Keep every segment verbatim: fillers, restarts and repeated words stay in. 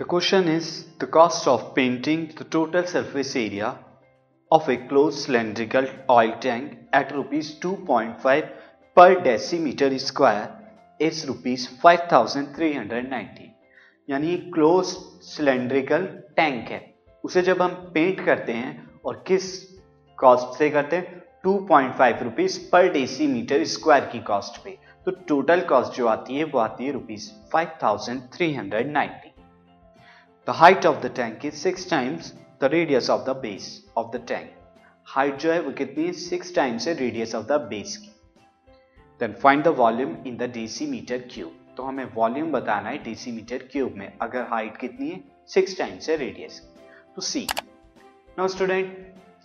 The question is the cost of painting the total surface area of a closed cylindrical oil tank at rupees two point five per decimeter square is rupees five thousand three hundred ninety। यानी close cylindrical tank है, उसे जब हम paint करते हैं और किस cost से करते हैं, two point five rupees per decimeter square की कॉस्ट पे, तो टोटल कॉस्ट जो आती है वो आती है rupees five thousand three hundred ninety. The height of the tank is six times the radius of the base of the tank. Height जो है वो कितनी है, सिक्स टाइम्स है रेडियस ऑफ द बेस की। Then find the volume in the decimeter cube, तो हमें volume बताना है डेसीमीटर क्यूब में अगर हाइट कितनी है, सिक्स टाइम्स है रेडियस। तो सी नाउ स्टूडेंट,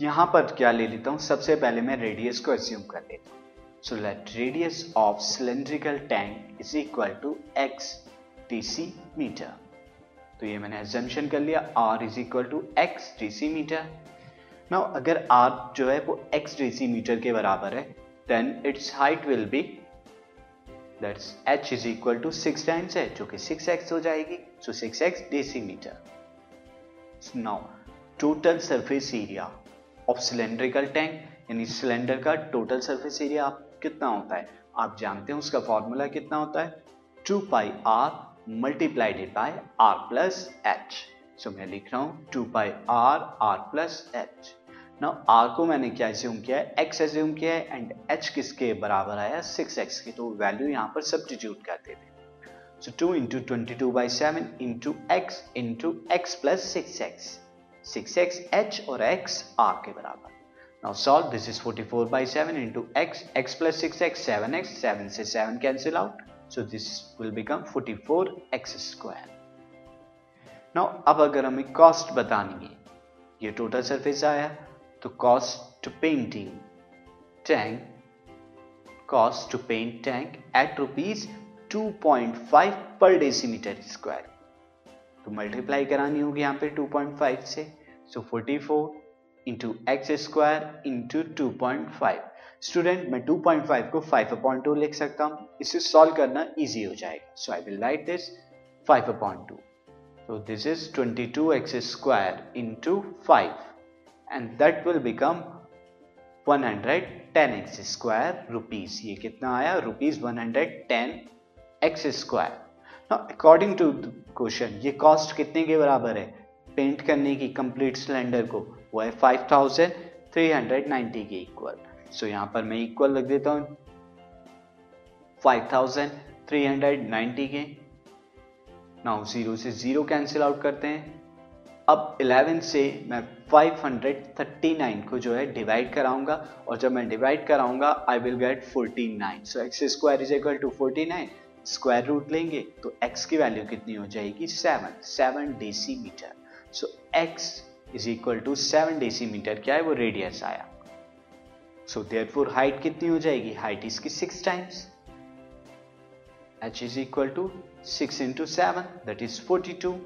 यहां पर क्या ले लेता हूं, सबसे पहले मैं रेडियस को एज्यूम कर लेता हूं। So let radius of cylindrical tank is equal to x decimeter. तो ये मैंने एजम्पशन कर लिया R is equal to x decimeter. Now अगर आर जो है वो एक्स डेसीमीटर के बराबर है, then it's height will be That's h is equal to six times है, जो कि सिक्स एक्स हो जाएगी, so six x decimeter. So now total surface area of cylindrical tank, यानी सिलेंडर का टोटल सरफेस एरिया आप कितना होता है, आप जानते हैं उसका फॉर्मूला कितना होता है, two pi are multiplied by are plus H. So मैं लिख रहा हूँ two pi are are plus H. Now R को मैंने क्या assume किया है, X assume किया है, एंड H किसके बराबर आया, सिक्स एक्स की, तो वैल्यू यहाँ पर सब्स्टिट्यूट कर देते। So two into twenty two by seven into x into x plus six x six x H और X R के बराबर। Now solve, this is forty four by seven into x x plus six x seven x seven से seven cancel out, so this will become forty four x square. Now अब अगर हमें cost बतानी है, ये total surface आया तो cost to painting tank, cost to paint tank at rupees two point five per decimeter square, तो multiply करानी होगी यहाँ पे टू पॉइंट फाइव से, so forty four into x square into two point five. Student मैं two point five को five upon two लिख सकता हूँ, इसे सॉल्व करना इजी हो जाएगा, so I will write this five upon two, so this is twenty two x square into five and that will become one hundred ten x square rupees। ये कितना आया, rupees one hundred ten x square। Now according to the question ये cost कितने के बराबर है paint करने की कंप्लीट सिलेंडर को, वो है five thousand three hundred ninety के इक्वल। सो यहाँ पर मैं इक्वल लग देता हूँ five thousand three hundred ninety के। नाउ जीरो से जीरो कैंसिल आउट करते हैं, अब इलेवन से मैं फाइव थर्टी नाइन को जो है डिवाइड कराऊंगा, और जब मैं डिवाइड कराऊंगा I will get forty nine. So X square is equal to forty nine, square root लेंगे तो x की वैल्यू कितनी हो जाएगी, seven seven decimeter. So x is equal to seven decimeter, क्या है वो रेडियस आया, सो देयरफॉर हाइट कितनी हो जाएगी, हाइट इसकी six times, h is equal to six into seven that is forty two.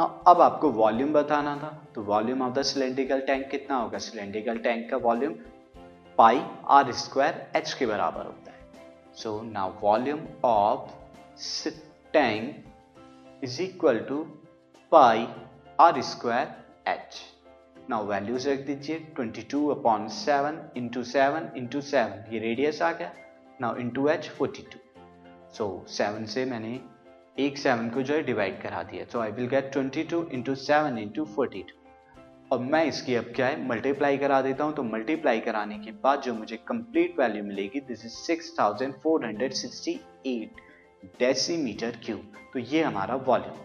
अब आपको वॉल्यूम बताना था, तो volume of the cylindrical tank कितना होगा, सिलेंड्रिकल टैंक का volume pi are square H के बराबर होता है। So now volume of tank is equal to pi are square H. Now values रख दीजिए twenty two upon seven into seven into seven, ये रेडियस आ गया, now into H forty two. So seven से मैंने एक सेवन को जो है डिवाइड करा दिया, तो I will get twenty two into seven into forty two. और मैं इसकी अब क्या है मल्टीप्लाई करा देता हूँ, तो मल्टीप्लाई कराने के बाद जो मुझे कंप्लीट वैल्यू मिलेगी, this is six thousand four hundred sixty eight decimeter cube. तो ये हमारा वॉल्यूम।